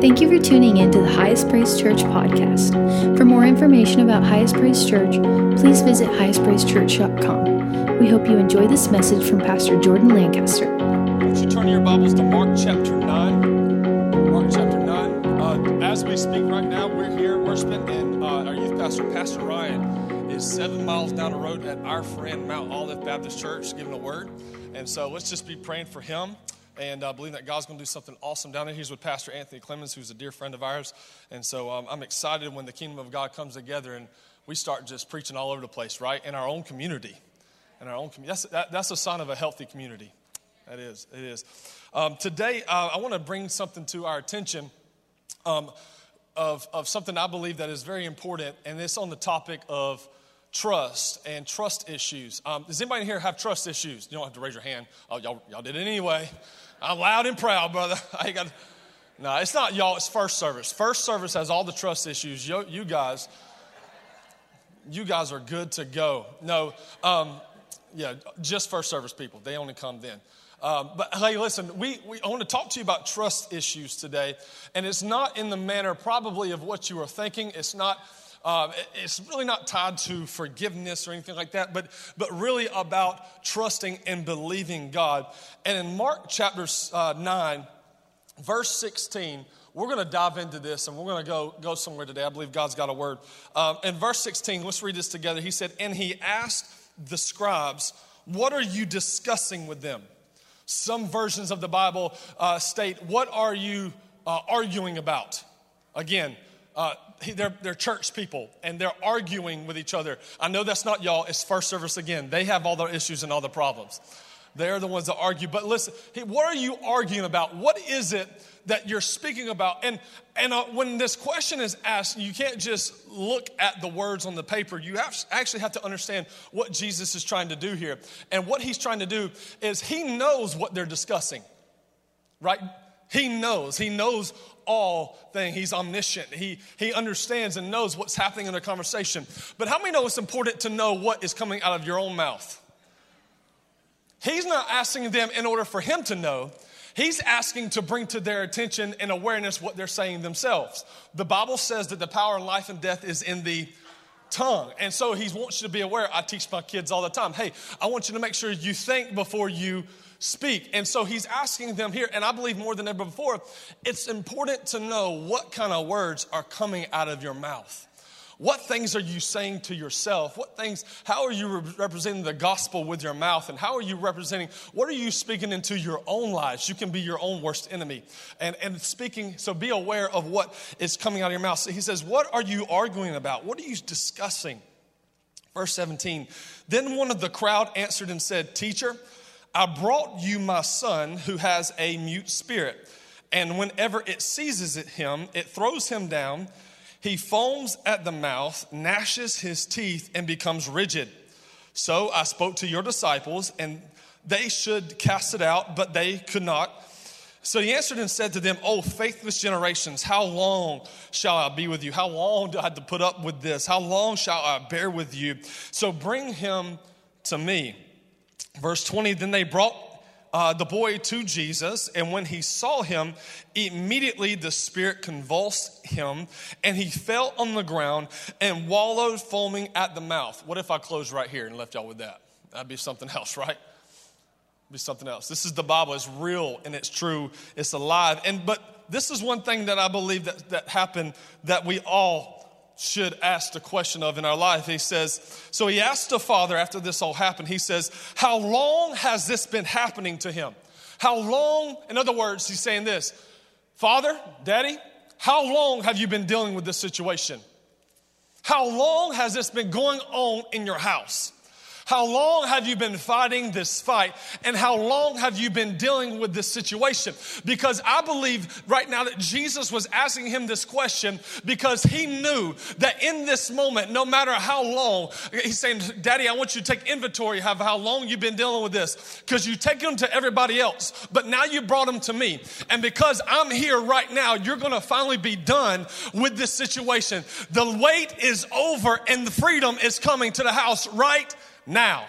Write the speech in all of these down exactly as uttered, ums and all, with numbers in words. Thank you for tuning in to the Highest Praise Church podcast. For more information about Highest Praise Church, please visit highest praise church dot com. We hope you enjoy this message from Pastor Jordan Lancaster. Would you turn your Bibles to Mark chapter nine? Mark chapter nine. Uh, as we speak right now, we're here worshiping, and uh, our youth pastor, Pastor Ryan, is seven miles down the road at our friend Mount Olive Baptist Church giving a word. And so let's just be praying for him. And I uh, believe that God's going to do something awesome down there. He's with Pastor Anthony Clemens, who's a dear friend of ours. And so um, I'm excited when the kingdom of God comes together and we start just preaching all over the place, right? In our own community. In our own community. That's, that, that's a sign of a healthy community. That is. It is. Um, today, uh, I want to bring something to our attention um, of, of something I believe that is very important. And it's on the topic of trust and trust issues. Um, does anybody here have trust issues? You don't have to raise your hand. Oh, y'all, y'all did it anyway. I'm loud and proud, brother. I ain't got to. No, it's not y'all. It's first service. First service has all the trust issues. You, you guys, you guys are good to go. No, um, yeah, just first service people. They only come then. Um, but hey, listen, we, we I want to talk to you about trust issues today, and it's not in the manner probably of what you are thinking. It's not. Um, it's really not tied to forgiveness or anything like that, but but really about trusting and believing God. And in Mark chapter uh, nine, verse sixteen, we're going to dive into this, and we're going to go go somewhere today. I believe God's got a word. Um, in verse sixteen, let's read this together. He said, "And he asked the scribes, 'What are you discussing with them?'" Some versions of the Bible uh, state, "What are you uh, arguing about?" Again, Uh, they're, they're church people, and they're arguing with each other. I know that's not y'all. It's first service again. They have all their issues and all the problems. They're the ones that argue. But listen, hey, what are you arguing about? What is it that you're speaking about? And and uh, when this question is asked, you can't just look at the words on the paper. You have, actually have to understand what Jesus is trying to do here. And what he's trying to do is he knows what they're discussing, right? He knows. He knows all things. He's omniscient. He, he understands and knows what's happening in the conversation. But how many know it's important to know what is coming out of your own mouth? He's not asking them in order for him to know. He's asking to bring to their attention and awareness what they're saying themselves. The Bible says that the power of life and death is in the tongue. And so he wants you to be aware. I teach my kids all the time, hey, I want you to make sure you think before you speak. And so he's asking them here, and I believe more than ever before, it's important to know what kind of words are coming out of your mouth. What things are you saying to yourself? What things, how are you re- representing the gospel with your mouth? And how are you representing, what are you speaking into your own lives? You can be your own worst enemy. And, and speaking, so be aware of what is coming out of your mouth. So he says, what are you arguing about? What are you discussing? Verse seventeen, then one of the crowd answered and said, "Teacher, I brought you my son who has a mute spirit. And whenever it seizes at him, it throws him down. He foams at the mouth, gnashes his teeth, and becomes rigid. So I spoke to your disciples, and they should cast it out, but they could not." So he answered and said to them, "O faithless generations, how long shall I be with you? How long do I have to put up with this? How long shall I bear with you? So bring him to me." Verse twenty, then they brought Uh, the boy to Jesus, and when he saw him, immediately the spirit convulsed him, and he fell on the ground and wallowed, foaming at the mouth. What if I closed right here and left y'all with that? That'd be something else, right? Be something else. This is the Bible. It's real and it's true. It's alive. And but this is one thing that I believe that that happened that we all should ask the question of in our life. He says, so he asked the father after this all happened, he says, how long has this been happening to him? How long, in other words, he's saying this, Father, Daddy, how long have you been dealing with this situation? How long has this been going on in your house? How long have you been fighting this fight? And how long have you been dealing with this situation? Because I believe right now that Jesus was asking him this question because he knew that in this moment, no matter how long, he's saying, Daddy, I want you to take inventory of how long you've been dealing with this. Because you take them to everybody else, but now you brought them to me. And because I'm here right now, you're going to finally be done with this situation. The wait is over and the freedom is coming to the house right now. Now,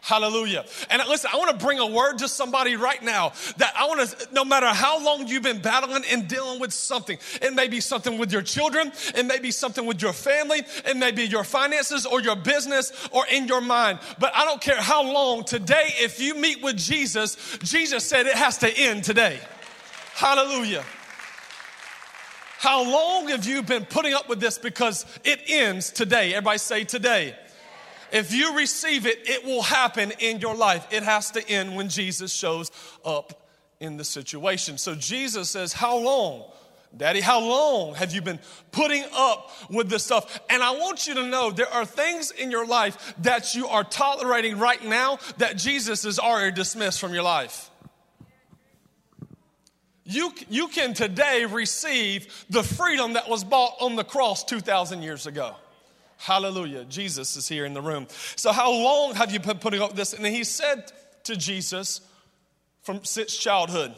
Hallelujah. And listen, I want to bring a word to somebody right now that I want to, no matter how long you've been battling and dealing with something, it may be something with your children, it may be something with your family, it may be your finances or your business or in your mind, but I don't care how long, today, if you meet with Jesus, Jesus said it has to end today. Hallelujah. How long have you been putting up with this? Because it ends today. Everybody say today. If you receive it, it will happen in your life. It has to end when Jesus shows up in the situation. So Jesus says, how long, Daddy, how long have you been putting up with this stuff? And I want you to know there are things in your life that you are tolerating right now that Jesus has already dismissed from your life. You, you can today receive the freedom that was bought on the cross two thousand years ago. Hallelujah. Jesus is here in the room. So how long have you been putting up this? And he said to Jesus from since childhood,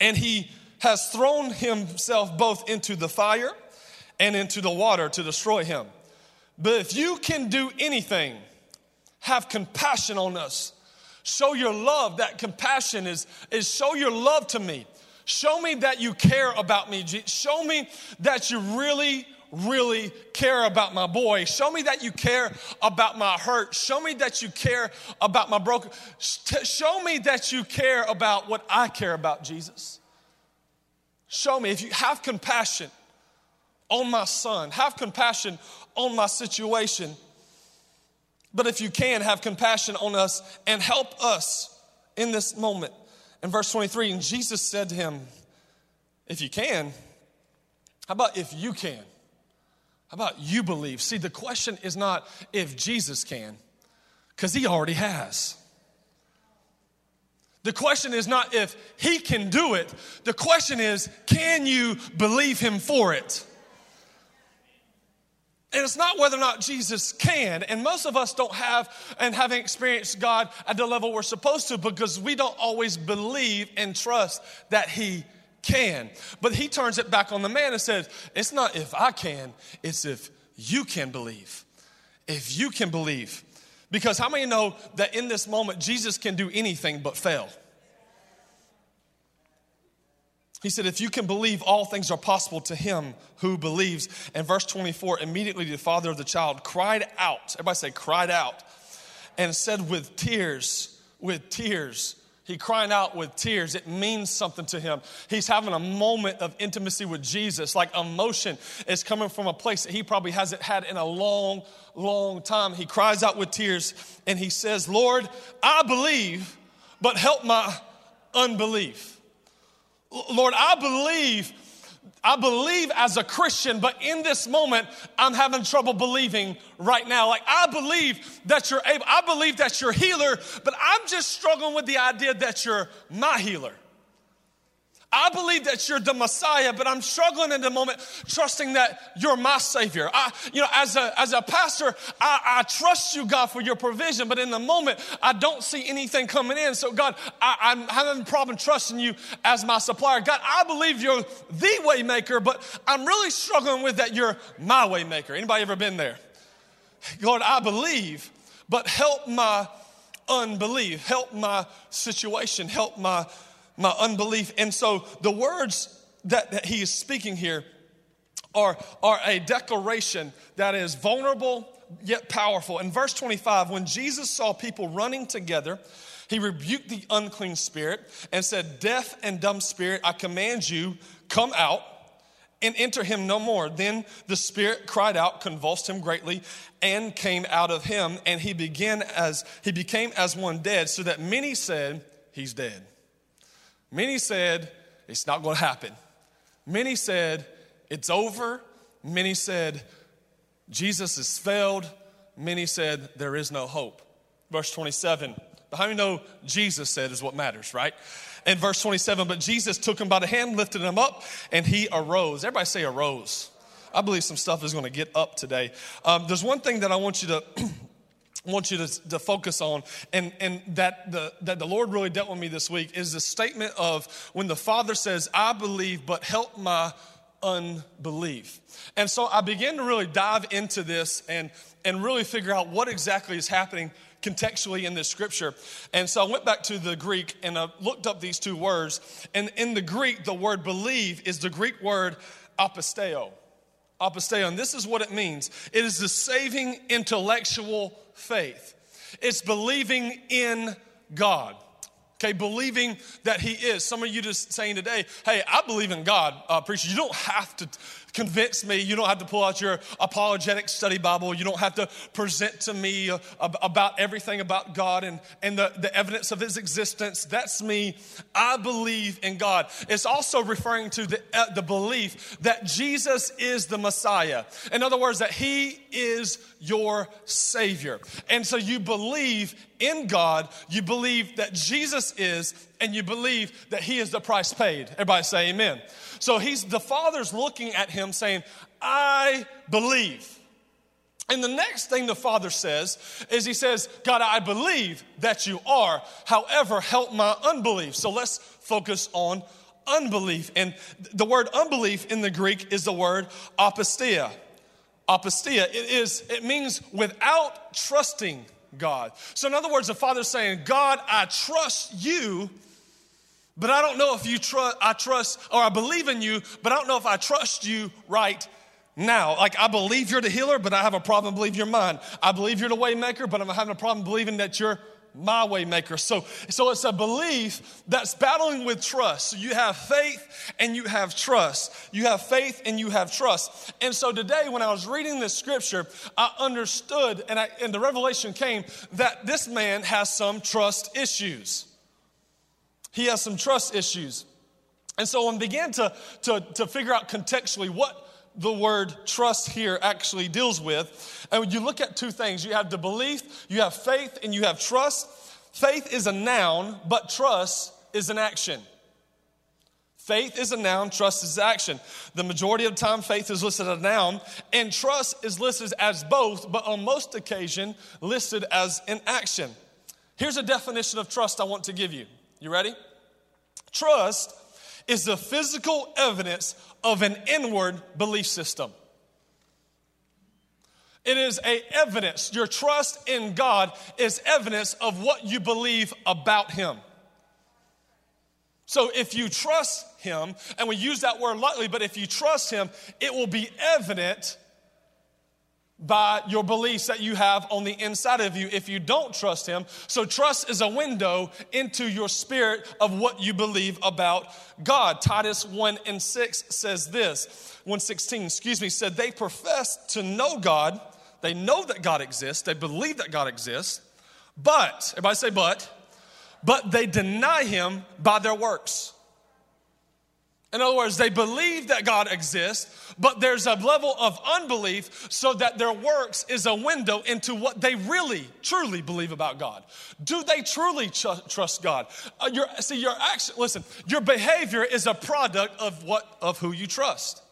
and he has thrown himself both into the fire and into the water to destroy him. But if you can do anything, have compassion on us. Show your love. That compassion is, is show your love to me. Show me that you care about me. Show me that you really really care about my boy. Show me that you care about my hurt. Show me that you care about my broken. Show me that you care about what I care about, Jesus. Show me. If you have compassion on my son, have compassion on my situation. But if you can, have compassion on us and help us in this moment. In verse twenty-three, and Jesus said to him, if you can, how about if you can? How about you believe? See, the question is not if Jesus can, because he already has. The question is not if he can do it. The question is, can you believe him for it? And it's not whether or not Jesus can. And most of us don't have and haven't experienced God at the level we're supposed to because we don't always believe and trust that he can. But he turns it back on the man and says, it's not if I can, it's if you can believe. If you can believe. Because how many know that in this moment, Jesus can do anything but fail? He said, if you can believe, all things are possible to him who believes. And verse twenty-four, immediately the father of the child cried out. Everybody say, cried out. And said with tears, with tears. He crying out with tears. It means something to him. He's having a moment of intimacy with Jesus. Like emotion is coming from a place that he probably hasn't had in a long, long time. He cries out with tears and he says, Lord, I believe, but help my unbelief. Lord, I believe, I believe as a Christian, but in this moment, I'm having trouble believing right now. Like, I believe that you're able, I believe that you're a healer, but I'm just struggling with the idea that you're my healer. I believe that you're the Messiah, but I'm struggling in the moment, trusting that you're my Savior. I, you know, as a as a pastor, I, I trust you, God, for your provision, but in the moment, I don't see anything coming in. So, God, I, I'm having a problem trusting you as my supplier. God, I believe you're the way maker, but I'm really struggling with that you're my way maker. Anybody ever been there? Lord, I believe, but help my unbelief. Help my situation. Help my My unbelief. And so the words that, that he is speaking here are, are a declaration that is vulnerable yet powerful. In verse twenty-five, when Jesus saw people running together, he rebuked the unclean spirit and said, deaf and dumb spirit, I command you, come out and enter him no more. Then the spirit cried out, convulsed him greatly, and came out of him. And he began as he became as one dead, so that many said, he's dead. Many said, it's not going to happen. Many said, it's over. Many said, Jesus has failed. Many said, there is no hope. Verse twenty-seven, but how do you know Jesus said is what matters, right? In verse twenty-seven, but Jesus took him by the hand, lifted him up, and he arose. Everybody say arose. I believe some stuff is going to get up today. Um, there's one thing that I want you to... I want you to, to focus on, and, and that, the, that the Lord really dealt with me this week, is the statement of when the Father says, I believe, but help my unbelief. And so I began to really dive into this and, and really figure out what exactly is happening contextually in this scripture. And so I went back to the Greek and I looked up these two words. And in the Greek, the word believe is the Greek word aposteo. Aposteo, and this is what it means. It is the saving intellectual faith. It's believing in God. Okay, believing that he is. Some of you just saying today, hey, I believe in God, uh, preacher. You don't have to convince me. You don't have to pull out your apologetic study Bible. You don't have to present to me uh, about everything about God and, and the, the evidence of his existence. That's me. I believe in God. It's also referring to the, uh, the belief that Jesus is the Messiah. In other words, that he is your Savior. And so you believe in God, you believe that Jesus is, and you believe that he is the price paid. Everybody say amen. So he's the Father's looking at him saying, I believe. And the next thing the Father says is he says, God, I believe that you are. However, help my unbelief. So let's focus on unbelief. And the word unbelief in the Greek is the word apostasia. Apostasia. It is, it means without trusting God. So in other words, the Father's saying, God, I trust you, but I don't know if you trust, I trust, or I believe in you, but I don't know if I trust you right now. Like, I believe you're the healer, but I have a problem believing you're mine. I believe you're the way maker, but I'm having a problem believing that you're my way maker. So, so it's a belief that's battling with trust. So you have faith and you have trust. You have faith and you have trust. And so today, when I was reading this scripture, I understood and, I, and the revelation came that this man has some trust issues. He has some trust issues. And so I began to, to, to figure out contextually what the word trust here actually deals with. And when you look at two things, you have the belief, you have faith, and you have trust. Faith is a noun, but trust is an action. Faith is a noun, trust is action. The majority of the time, faith is listed as a noun, and trust is listed as both, but on most occasions, listed as an action. Here's a definition of trust I want to give you. You ready? Trust is the physical evidence of an inward belief system. It is a evidence. Your trust in God is evidence of what you believe about him. So if you trust him, and we use that word lightly, but if you trust him, it will be evident by your beliefs that you have on the inside of you if you don't trust him. So trust is a window into your spirit of what you believe about God. Titus one and six says this, one sixteen, excuse me, said they profess to know God. They know that God exists. They believe that God exists. But, everybody say but, but they deny him by their works. In other words, they believe that God exists, but there's a level of unbelief so that their works is a window into what they really, truly believe about God. Do they truly tr- trust God? Uh, your, see, your action, listen, your behavior is a product of what, of who you trust,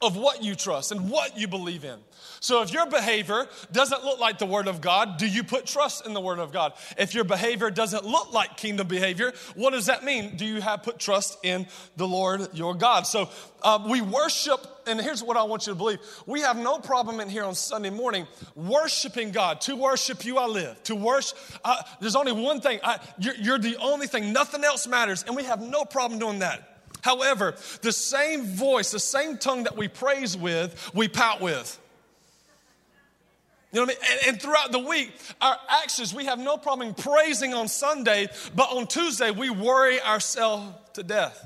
of what you trust and what you believe in. So if your behavior doesn't look like the Word of God, do you put trust in the Word of God? If your behavior doesn't look like kingdom behavior, what does that mean? Do you have put trust in the Lord your God? So uh, we worship, and here's what I want you to believe. We have no problem in here on Sunday morning worshiping God. To worship you I live. To worship, I, there's only one thing. I, you're, you're the only thing. Nothing else matters, and we have no problem doing that. However, the same voice, the same tongue that we praise with, we pout with. You know what I mean? And, and throughout the week, our actions, we have no problem praising on Sunday, but on Tuesday, we worry ourselves to death.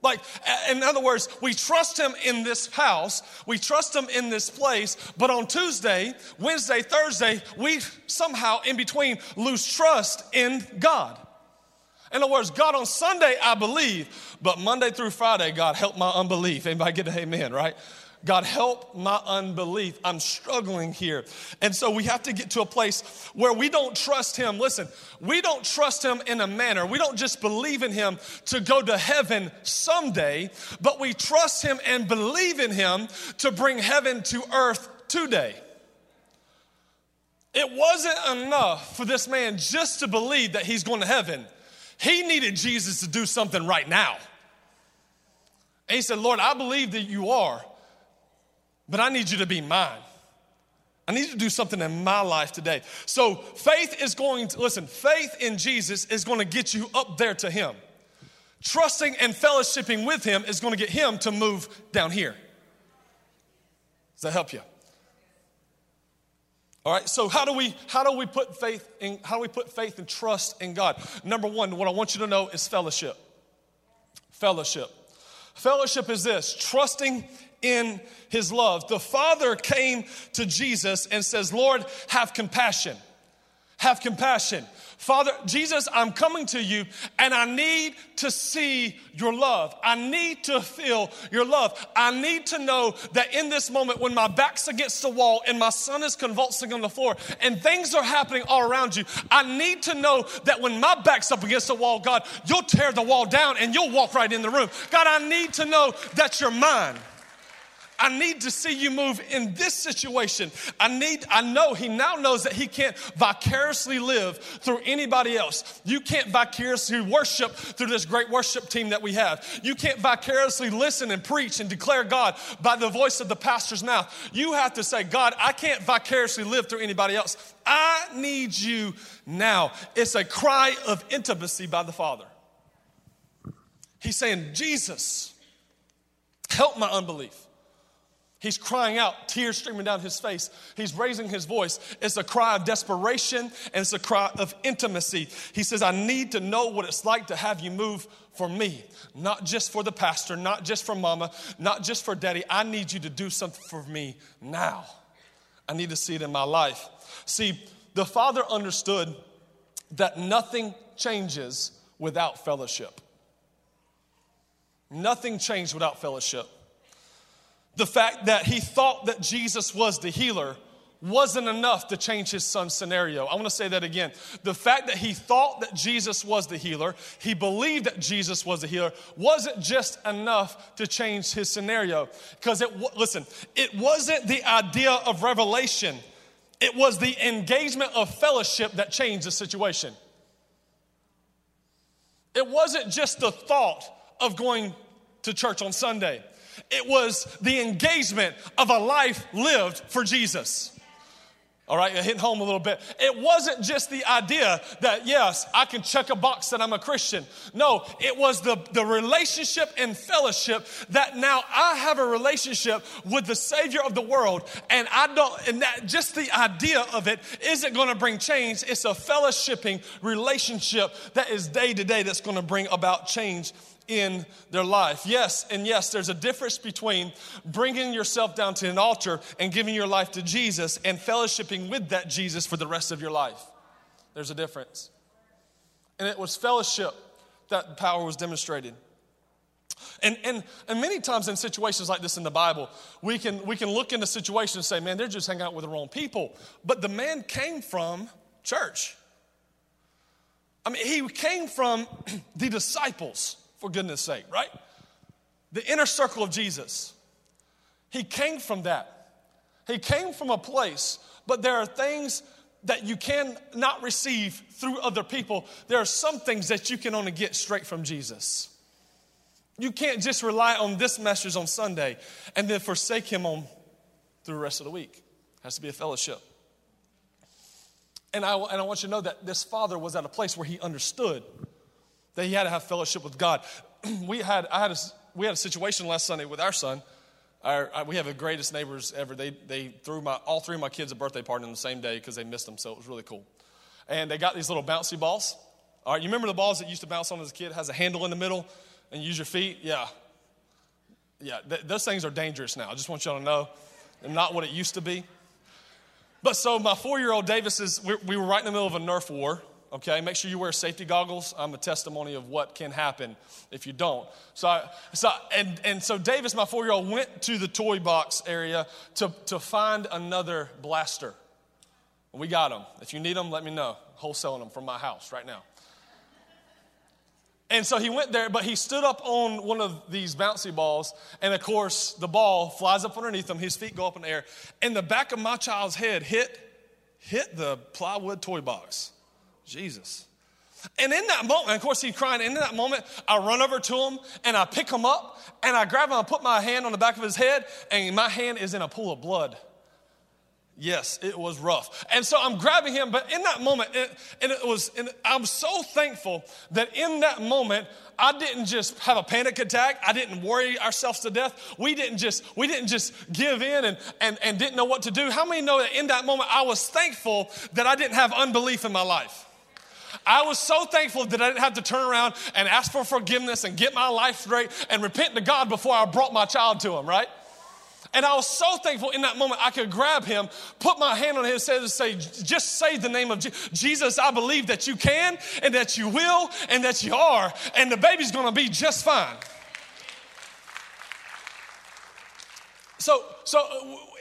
Like, in other words, we trust him in this house, we trust him in this place, but on Tuesday, Wednesday, Thursday, we somehow in between lose trust in God. In other words, God, on Sunday, I believe, but Monday through Friday, God, help my unbelief. Anybody get an amen, right? God, help my unbelief. I'm struggling here. And so we have to get to a place where we don't trust him. Listen, we don't trust him in a manner. We don't just believe in him to go to heaven someday, but we trust him and believe in him to bring heaven to earth today. It wasn't enough for this man just to believe that he's going to heaven. He needed Jesus to do something right now. And he said, Lord, I believe that you are, but I need you to be mine. I need to do something in my life today. So faith is going to, listen, faith in Jesus is going to get you up there to him. Trusting and fellowshipping with him is going to get him to move down here. Does that help you? All right, so how do we how do we put faith in how do we put faith and trust in God? Number one, what I want you to know is fellowship. Fellowship. Fellowship is this, trusting in his love. The Father came to Jesus and says, Lord, have compassion. Have compassion. Father, Jesus, I'm coming to you and I need to see your love. I need to feel your love. I need to know that in this moment when my back's against the wall and my son is convulsing on the floor and things are happening all around you, I need to know that when my back's up against the wall, God, you'll tear the wall down and you'll walk right in the room. God, I need to know that you're mine. I need to see you move in this situation. I need, I know he now knows that he can't vicariously live through anybody else. You can't vicariously worship through this great worship team that we have. You can't vicariously listen and preach and declare God by the voice of the pastor's mouth. You have to say, God, I can't vicariously live through anybody else. I need you now. It's a cry of intimacy by the Father. He's saying, Jesus, help my unbelief. He's crying out, tears streaming down his face. He's raising his voice. It's a cry of desperation and it's a cry of intimacy. He says, I need to know what it's like to have you move for me, not just for the pastor, not just for mama, not just for daddy. I need you to do something for me now. I need to see it in my life. See, the Father understood that nothing changes without fellowship. Nothing changed without fellowship. The fact that he thought that Jesus was the healer wasn't enough to change his son's scenario. I want to say that again. The fact that he thought that Jesus was the healer, he believed that Jesus was the healer, wasn't just enough to change his scenario. Because, it listen, it wasn't the idea of revelation. It was the engagement of fellowship that changed the situation. It wasn't just the thought of going to church on Sunday. It was the engagement of a life lived for Jesus. All right, hitting home a little bit. It wasn't just the idea that, yes, I can check a box that I'm a Christian. No, it was the, the relationship and fellowship that now I have a relationship with the Savior of the world. And I don't, and that just the idea of it isn't going to bring change. It's a fellowshipping relationship that is day to day that's going to bring about change in their life. Yes, and yes, there's a difference between bringing yourself down to an altar and giving your life to Jesus and fellowshipping with that Jesus for the rest of your life. There's a difference. And it was fellowship that power was demonstrated. And and and many times in situations like this in the Bible, we can we can look into situations and say, man, they're just hanging out with the wrong people. But the man came from church. I mean, he came from the disciples. For goodness sake, right? The inner circle of Jesus. He came from that. He came from a place, but there are things that you cannot receive through other people. There are some things that you can only get straight from Jesus. You can't just rely on this message on Sunday and then forsake him on through the rest of the week. It has to be a fellowship. And I, and I want you to know that this Father was at a place where he understood that he had to have fellowship with God. We had, I had a, we had a situation last Sunday with our son. Our, I, we have the greatest neighbors ever. They, they threw my, all three of my kids a birthday party on the same day because they missed them, so it was really cool. And they got these little bouncy balls. All right, you remember the balls that used to bounce on as a kid? It has a handle in the middle and you use your feet? Yeah. Yeah, th- those things are dangerous now. I just want y'all to know. They're not what it used to be. But so my four-year-old Davis, is, we, we were right in the middle of a Nerf war. Okay, make sure you wear safety goggles. I'm a testimony of what can happen if you don't. So, I, so I, and and so Davis, my four-year-old, went to the toy box area to, to find another blaster. We got them. If you need them, let me know. Wholesaling them from my house right now. And so he went there, but he stood up on one of these bouncy balls, and of course the ball flies up underneath him. His feet go up in the air, and the back of my child's head hit hit the plywood toy box. Jesus. And in that moment, of course, he's crying. And in that moment, I run over to him and I pick him up and I grab him and I put my hand on the back of his head and my hand is in a pool of blood. Yes, it was rough. And so I'm grabbing him, but in that moment, it, and it was, and I'm so thankful that in that moment, I didn't just have a panic attack. I didn't worry ourselves to death. We didn't just, we didn't just give in and, and, and didn't know what to do. How many know that in that moment, I was thankful that I didn't have unbelief in my life? I was so thankful that I didn't have to turn around and ask for forgiveness and get my life straight and repent to God before I brought my child to him, right? And I was so thankful in that moment I could grab him, put my hand on his head and say, just say the name of Jesus. Jesus, I believe that you can and that you will and that you are, and the baby's going to be just fine. So, so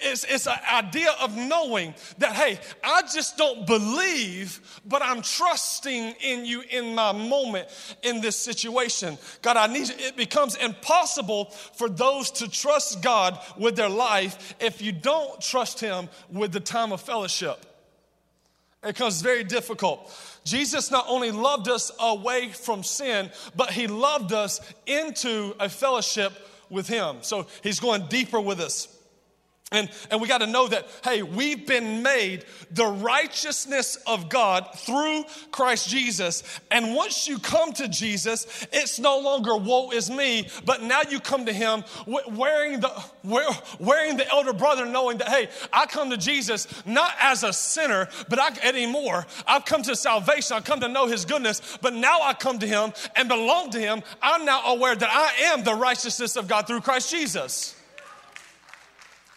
it's, it's an idea of knowing that, hey, I just don't believe, but I'm trusting in you in my moment in this situation. God, I need you. It becomes impossible for those to trust God with their life if you don't trust him with the time of fellowship. It becomes very difficult. Jesus not only loved us away from sin, but he loved us into a fellowship with him. So he's going deeper with us. And, and we got to know that, hey, we've been made the righteousness of God through Christ Jesus. And once you come to Jesus, it's no longer woe is me, but now you come to him wearing the, wearing the elder brother, knowing that, hey, I come to Jesus not as a sinner, but I anymore. I've come to salvation. I've come to know his goodness, but now I come to him and belong to him. I'm now aware that I am the righteousness of God through Christ Jesus.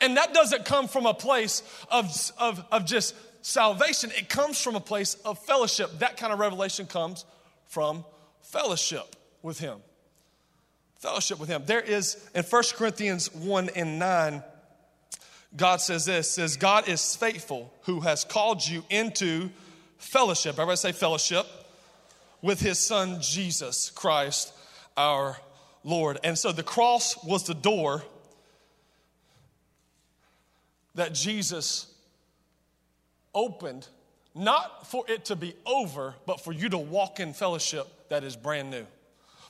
And that doesn't come from a place of, of, of just salvation. It comes from a place of fellowship. That kind of revelation comes from fellowship with him. Fellowship with him. There is, in First Corinthians one and nine, God says this, says, God is faithful who has called you into fellowship. Everybody say fellowship with his son, Jesus Christ, our Lord. And so the cross was the door that Jesus opened, not for it to be over, but for you to walk in fellowship that is brand new.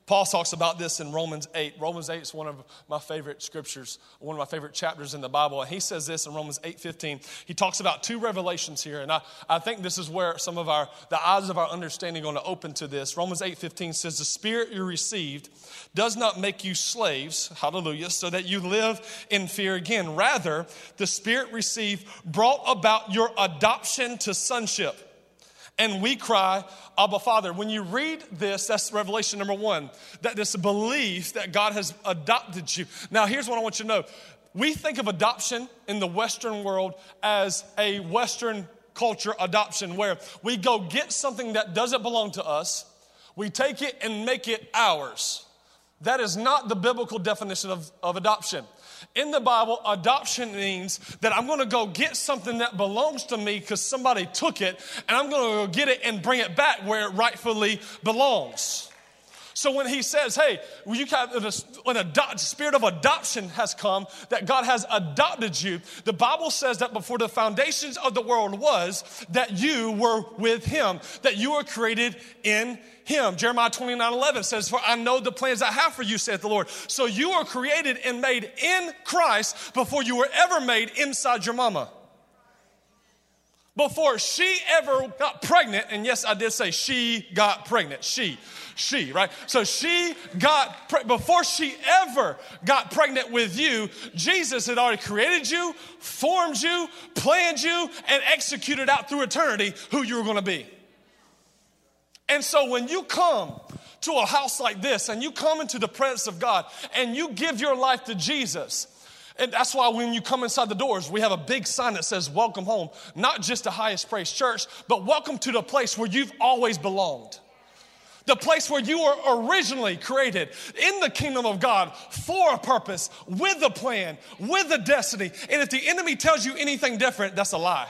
Paul talks about this in Romans eight. Romans eight is one of my favorite scriptures, one of my favorite chapters in the Bible. And he says this in Romans eight fifteen. He talks about two revelations here. And I, I think this is where some of our, the eyes of our understanding are going to open to this. Romans eight fifteen says, the spirit you received does not make you slaves, hallelujah, so that you live in fear again. Rather, the spirit received brought about your adoption to sonship. And we cry, Abba, Father. When you read this, that's revelation number one, that this belief that God has adopted you. Now, here's what I want you to know. We think of adoption in the Western world as a Western culture adoption, where we go get something that doesn't belong to us, we take it and make it ours. That is not the biblical definition of, of adoption. In the Bible, adoption means that I'm going to go get something that belongs to me because somebody took it, and I'm going to go get it and bring it back where it rightfully belongs. So when he says, hey, you have, when a spirit of adoption has come, that God has adopted you, the Bible says that before the foundations of the world was, that you were with him, that you were created in him. Jeremiah twenty-nine eleven says, for I know the plans I have for you, saith the Lord. So you are created and made in Christ before you were ever made inside your mama. Before she ever got pregnant, and yes, I did say she got pregnant. She, she, right? So she got, pre- before she ever got pregnant with you, Jesus had already created you, formed you, planned you, and executed out through eternity who you were going to be. And so when you come to a house like this, and you come into the presence of God, and you give your life to Jesus, and that's why when you come inside the doors, we have a big sign that says, welcome home, not just to Highest Praise Church, but welcome to the place where you've always belonged. The place where you were originally created in the kingdom of God for a purpose, with a plan, with a destiny. And if the enemy tells you anything different, that's a lie.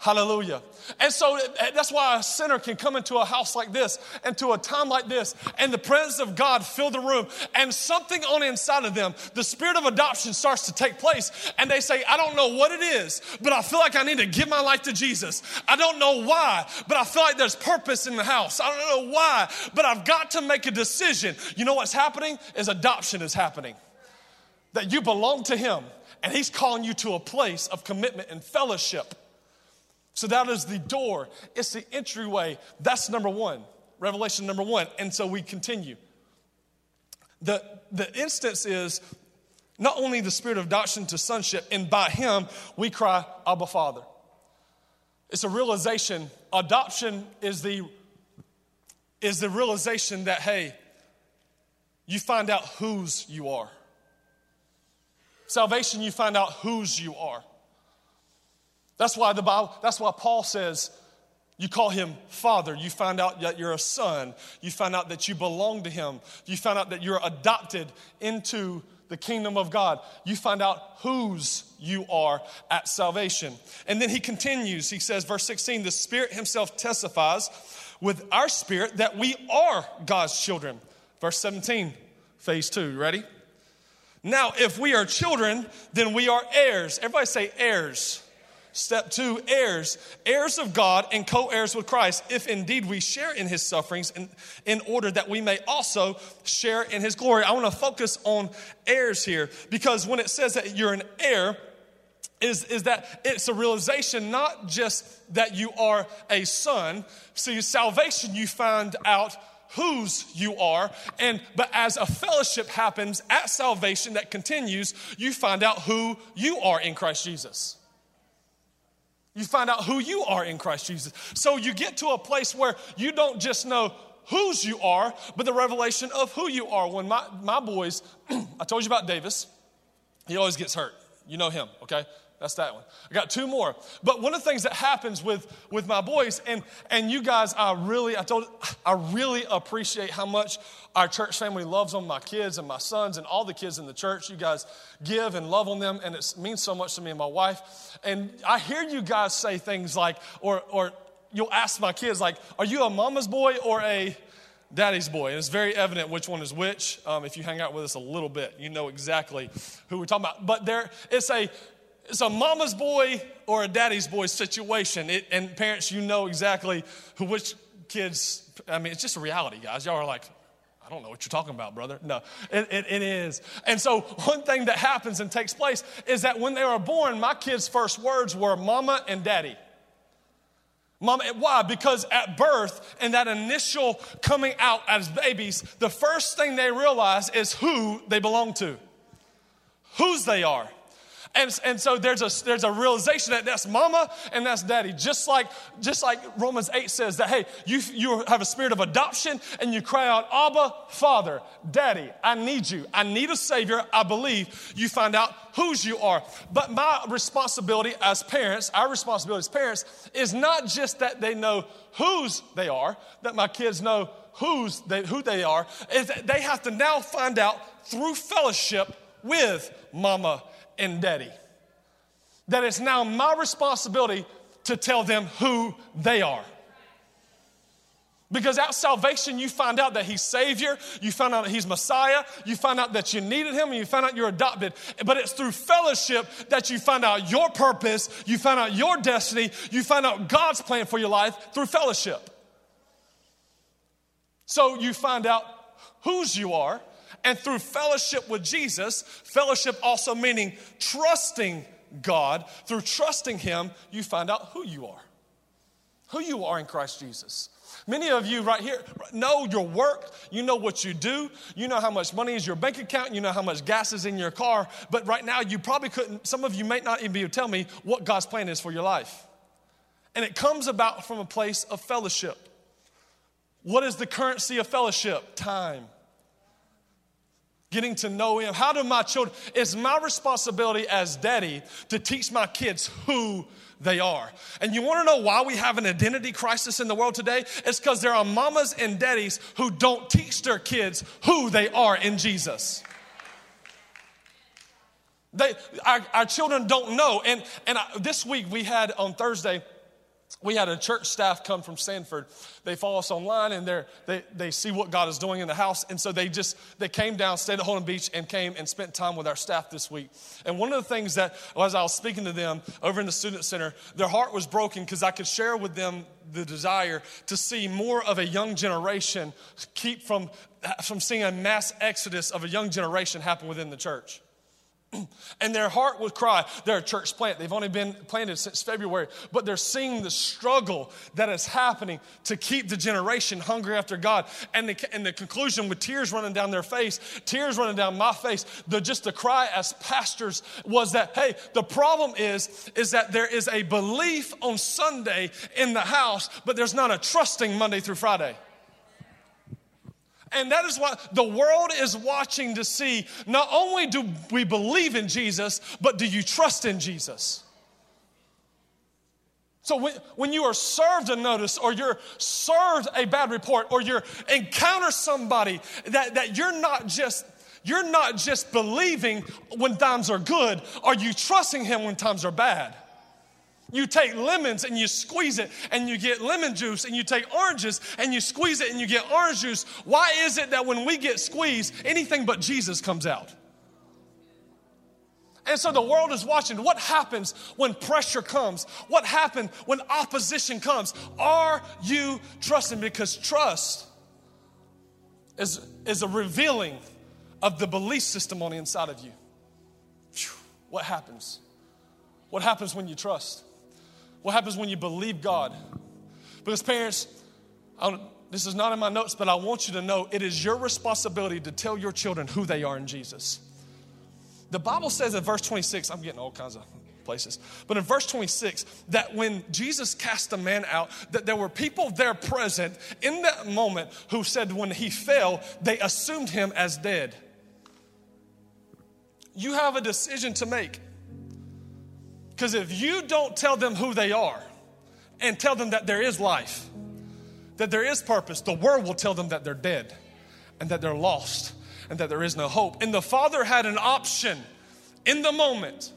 Hallelujah. And so that's why a sinner can come into a house like this and to a time like this, and the presence of God fill the room, and something on the inside of them, the spirit of adoption starts to take place, and they say, I don't know what it is, but I feel like I need to give my life to Jesus. I don't know why, but I feel like there's purpose in the house. I don't know why, but I've got to make a decision. You know what's happening is adoption is happening. That you belong to him. And he's calling you to a place of commitment and fellowship. So that is the door. It's the entryway. That's number one, revelation number one. And so we continue. The, the instance is not only the spirit of adoption to sonship, and by him we cry, Abba, Father. It's a realization. Adoption is the, is the realization that, hey, you find out whose you are. Salvation, you find out whose you are. That's why the Bible, that's why Paul says, you call him Father. You find out that you're a son. You find out that you belong to him. You find out that you're adopted into the kingdom of God. You find out whose you are at salvation. And then he continues. He says, verse sixteen, the Spirit himself testifies with our spirit that we are God's children. Verse seventeen, phase two. Ready? Now, if we are children, then we are heirs. Everybody say heirs. Step two, heirs. Heirs of God and co-heirs with Christ, if indeed we share in his sufferings, in, in order that we may also share in his glory. I want to focus on heirs here, because when it says that you're an heir, is, is that it's a realization not just that you are a son. See, salvation, you find out whose you are, and but as a fellowship happens at salvation that continues, you find out who you are in Christ Jesus. You find out who you are in Christ Jesus. So you get to a place where you don't just know whose you are, but the revelation of who you are. When my, my boys, I told you about Davis, he always gets hurt. You know him, okay? That's that one. I got two more. But one of the things that happens with, with my boys, and, and you guys, I really, I told, I really appreciate how much our church family loves on my kids and my sons and all the kids in the church. You guys give and love on them, and it means so much to me and my wife. And I hear you guys say things like, or or you'll ask my kids, like, are you a mama's boy or a daddy's boy? And it's very evident which one is which. Um, if you hang out with us a little bit, you know exactly who we're talking about. But there, it's a It's a mama's boy or a daddy's boy situation. It, and parents, you know exactly who which kids, I mean, it's just a reality, guys. Y'all are like, I don't know what you're talking about, brother. No, it, it, it is. And so one thing that happens and takes place is that when they were born, my kids' first words were mama and daddy. Mama, why? Because at birth and that initial coming out as babies, the first thing they realize is who they belong to, whose they are. And, and so there's a, there's a realization that that's mama and that's daddy. Just like, just like Romans eight says that, hey, you, you have a spirit of adoption and you cry out, Abba, Father, Daddy, I need you. I need a Savior. I believe. You find out whose you are. But my responsibility as parents, our responsibility as parents, is not just that they know whose they are, that my kids know whose they, who they are. Is that they have to now find out through fellowship with mama and daddy, that it's now my responsibility to tell them who they are. Because at salvation, you find out that he's Savior, you find out that he's Messiah, you find out that you needed him, and you find out you're adopted. But it's through fellowship that you find out your purpose, you find out your destiny, you find out God's plan for your life through fellowship. So you find out whose you are, and through fellowship with Jesus, fellowship also meaning trusting God, through trusting him, you find out who you are, who you are in Christ Jesus. Many of you right here know your work, you know what you do, you know how much money is your bank account, you know how much gas is in your car, but right now you probably couldn't, some of you may not even be able to tell me what God's plan is for your life. And it comes about from a place of fellowship. What is the currency of fellowship? Time. Getting to know him. How do my children, it's my responsibility as daddy to teach my kids who they are. And you want to know why we have an identity crisis in the world today? It's because there are mamas and daddies who don't teach their kids who they are in Jesus. They, our, our children don't know. And, and I, this week we had on Thursday, we had a church staff come from Sanford. They follow us online, and they they they see what God is doing in the house. And so they just, they came down, stayed at Holden Beach, and came and spent time with our staff this week. And one of the things that, as I was speaking to them over in the student center, their heart was broken because I could share with them the desire to see more of a young generation keep from, from seeing a mass exodus of a young generation happen within the church. And their heart would cry. They're a church plant. They've only been planted since February. But they're seeing the struggle that is happening to keep the generation hungry after God. And the, and the conclusion with tears running down their face, tears running down my face, the, just the cry as pastors was that, hey, the problem is, is that there is a belief on Sunday in the house, but there's not a trusting Monday through Friday. And that is why the world is watching to see, not only do we believe in Jesus, but do you trust in Jesus? So when, when you are served a notice or you're served a bad report or you encounter somebody that, that you're not just you're not just believing when times are good, are you trusting him when times are bad? You take lemons and you squeeze it and you get lemon juice, and you take oranges and you squeeze it and you get orange juice. Why is it that when we get squeezed, anything but Jesus comes out? And so the world is watching. What happens when pressure comes? What happens when opposition comes? Are you trusting? Because trust is, is a revealing of the belief system on the inside of you. What happens? What happens when you trust? What happens when you believe God? Because parents, I don't, this is not in my notes, but I want you to know it is your responsibility to tell your children who they are in Jesus. The Bible says in verse twenty-six, I'm getting all kinds of places, but in verse twenty-six, that when Jesus cast the man out, that there were people there present in that moment who said when he fell, they assumed him as dead. You have a decision to make. Because if you don't tell them who they are and tell them that there is life, that there is purpose, the world will tell them that they're dead and that they're lost and that there is no hope. And the father had an option in the moment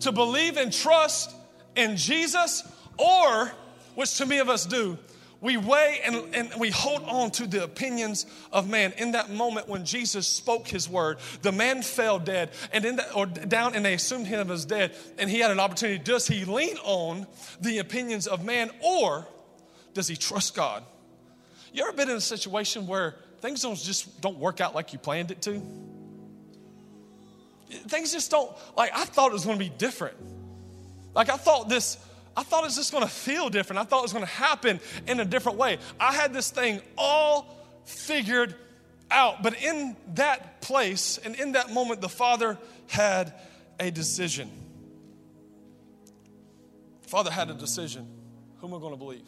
to believe and trust in Jesus, or, which too many of us do, we weigh and, and we hold on to the opinions of man. In that moment when Jesus spoke his word, the man fell dead and in the, or down and they assumed him as dead, and he had an opportunity. Does he lean on the opinions of man, or does he trust God? You ever been in a situation where things don't just don't work out like you planned it to? Things just don't, like I thought it was going to be different. Like I thought this I thought it was just going to feel different. I thought it was going to happen in a different way. I had this thing all figured out. But in that place and in that moment, the Father had a decision. The Father had a decision. Who am I going to believe?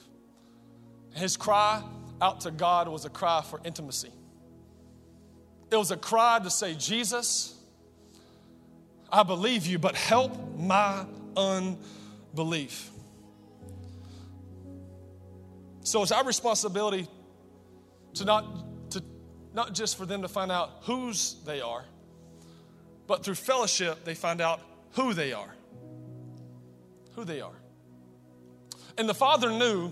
His cry out to God was a cry for intimacy. It was a cry to say, Jesus, I believe you, but help my unbelief. So it's our responsibility to not, to not just for them to find out whose they are, but through fellowship, they find out who they are, who they are. And the Father knew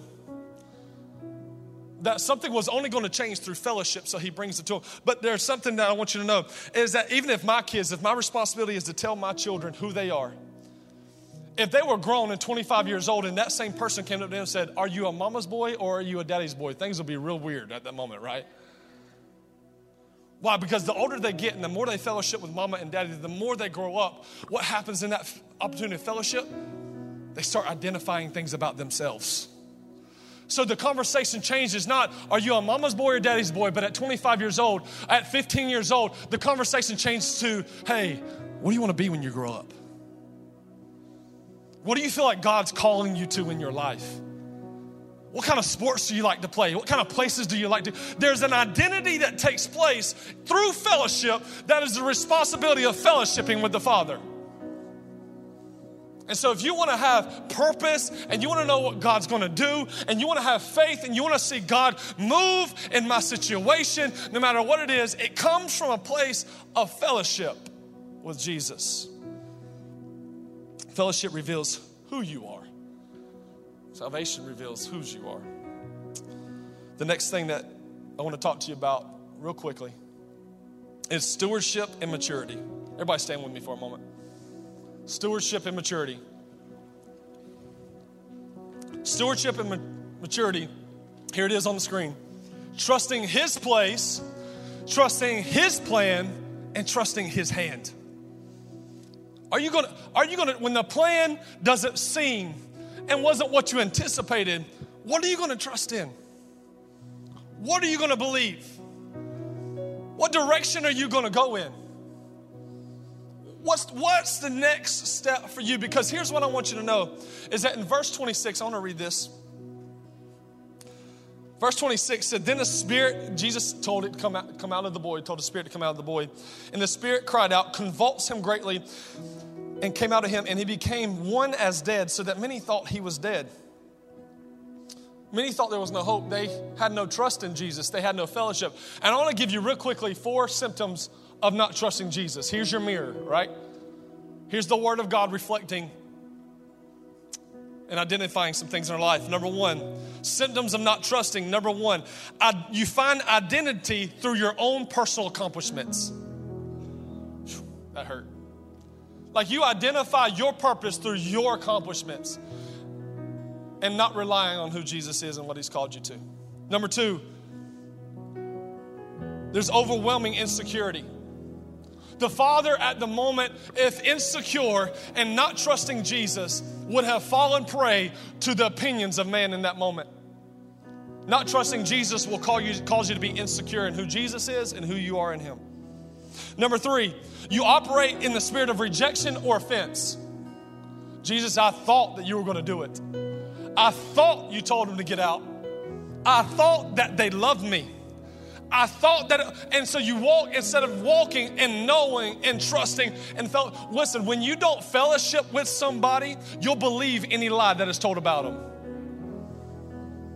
that something was only going to change through fellowship, so he brings it to them. But there's something that I want you to know is that even if my kids, if my responsibility is to tell my children who they are, if they were grown and twenty-five years old and that same person came up to them and said, are you a mama's boy or are you a daddy's boy? Things will be real weird at that moment, right? Why? Because the older they get and the more they fellowship with mama and daddy, the more they grow up, what happens in that opportunity of fellowship? They start identifying things about themselves. So the conversation changes not, are you a mama's boy or daddy's boy? But at twenty-five years old, at fifteen years old, the conversation changes to, hey, what do you want to be when you grow up? What do you feel like God's calling you to in your life? What kind of sports do you like to play? What kind of places do you like to? There's an identity that takes place through fellowship that is the responsibility of fellowshipping with the Father. And so if you want to have purpose and you want to know what God's going to do and you want to have faith and you want to see God move in my situation, no matter what it is, it comes from a place of fellowship with Jesus. Fellowship reveals who you are. Salvation reveals whose you are. The next thing that I want to talk to you about real quickly is stewardship and maturity. Everybody stand with me for a moment. Stewardship and maturity. Stewardship and ma- maturity. Here it is on the screen. Trusting his place, trusting his plan, and trusting his hand. Are you gonna, are you gonna, when the plan doesn't seem and wasn't what you anticipated, what are you gonna trust in? What are you gonna believe? What direction are you gonna go in? What's, what's the next step for you? Because here's what I want you to know, is that in verse twenty-six, I wanna read this. Verse twenty-six said, then the spirit, Jesus told it to come out, come out of the boy, told the spirit to come out of the boy. And the spirit cried out, convulsed him greatly, and came out of him, and he became one as dead, so that many thought he was dead. Many thought there was no hope. They had no trust in Jesus. They had no fellowship. And I want to give you real quickly four symptoms of not trusting Jesus. Here's your mirror, right? Here's the word of God reflecting and identifying some things in our life. Number one, symptoms of not trusting. Number one, I, you find identity through your own personal accomplishments. Whew, that hurt. Like you identify your purpose through your accomplishments and not relying on who Jesus is and what he's called you to. Number two, there's overwhelming insecurity. The father at the moment, if insecure and not trusting Jesus, would have fallen prey to the opinions of man in that moment. Not trusting Jesus will call you, cause you to be insecure in who Jesus is and who you are in him. Number three, you operate in the spirit of rejection or offense. Jesus, I thought that you were going to do it. I thought you told them to get out. I thought that they loved me. I thought that, and so you walk instead of walking and knowing and trusting and felt. Listen, when you don't fellowship with somebody, you'll believe any lie that is told about them.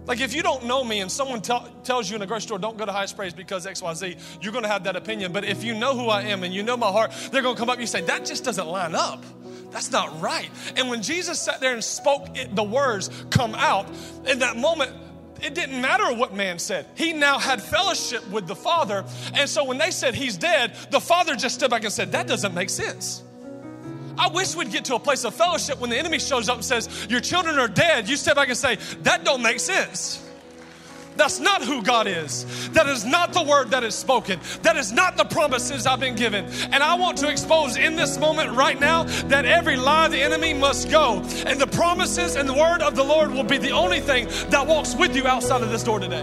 Like if you don't know me and someone tell, tells you in a grocery store, don't go to Highest Praise because X, Y, Z, you're going to have that opinion. But if you know who I am and you know my heart, they're going to come up and you say, that just doesn't line up. That's not right. And when Jesus sat there and spoke it, the words come out, in that moment, it didn't matter what man said. He now had fellowship with the Father. And so when they said he's dead, the Father just stood back and said, that doesn't make sense. I wish we'd get to a place of fellowship when the enemy shows up and says, your children are dead. You step back and say, that don't make sense. That's not who God is. That is not the word that is spoken. That is not the promises I've been given. And I want to expose in this moment right now that every lie of the enemy must go. And the promises and the word of the Lord will be the only thing that walks with you outside of this door today.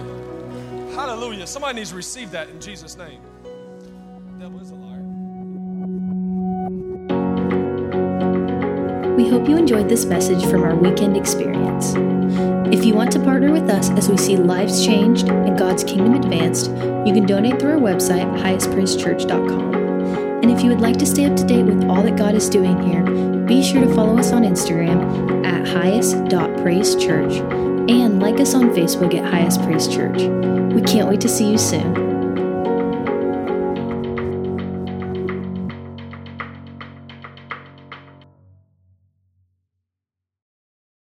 Hallelujah. Somebody needs to receive that in Jesus' name. The devil is a liar. We hope you enjoyed this message from our weekend experience. If you want to partner with us as we see lives changed and God's kingdom advanced, you can donate through our website, highest praise church dot com. And if you would like to stay up to date with all that God is doing here, be sure to follow us on Instagram at highest dot praise church and like us on Facebook at Highest Praise Church. We can't wait to see you soon.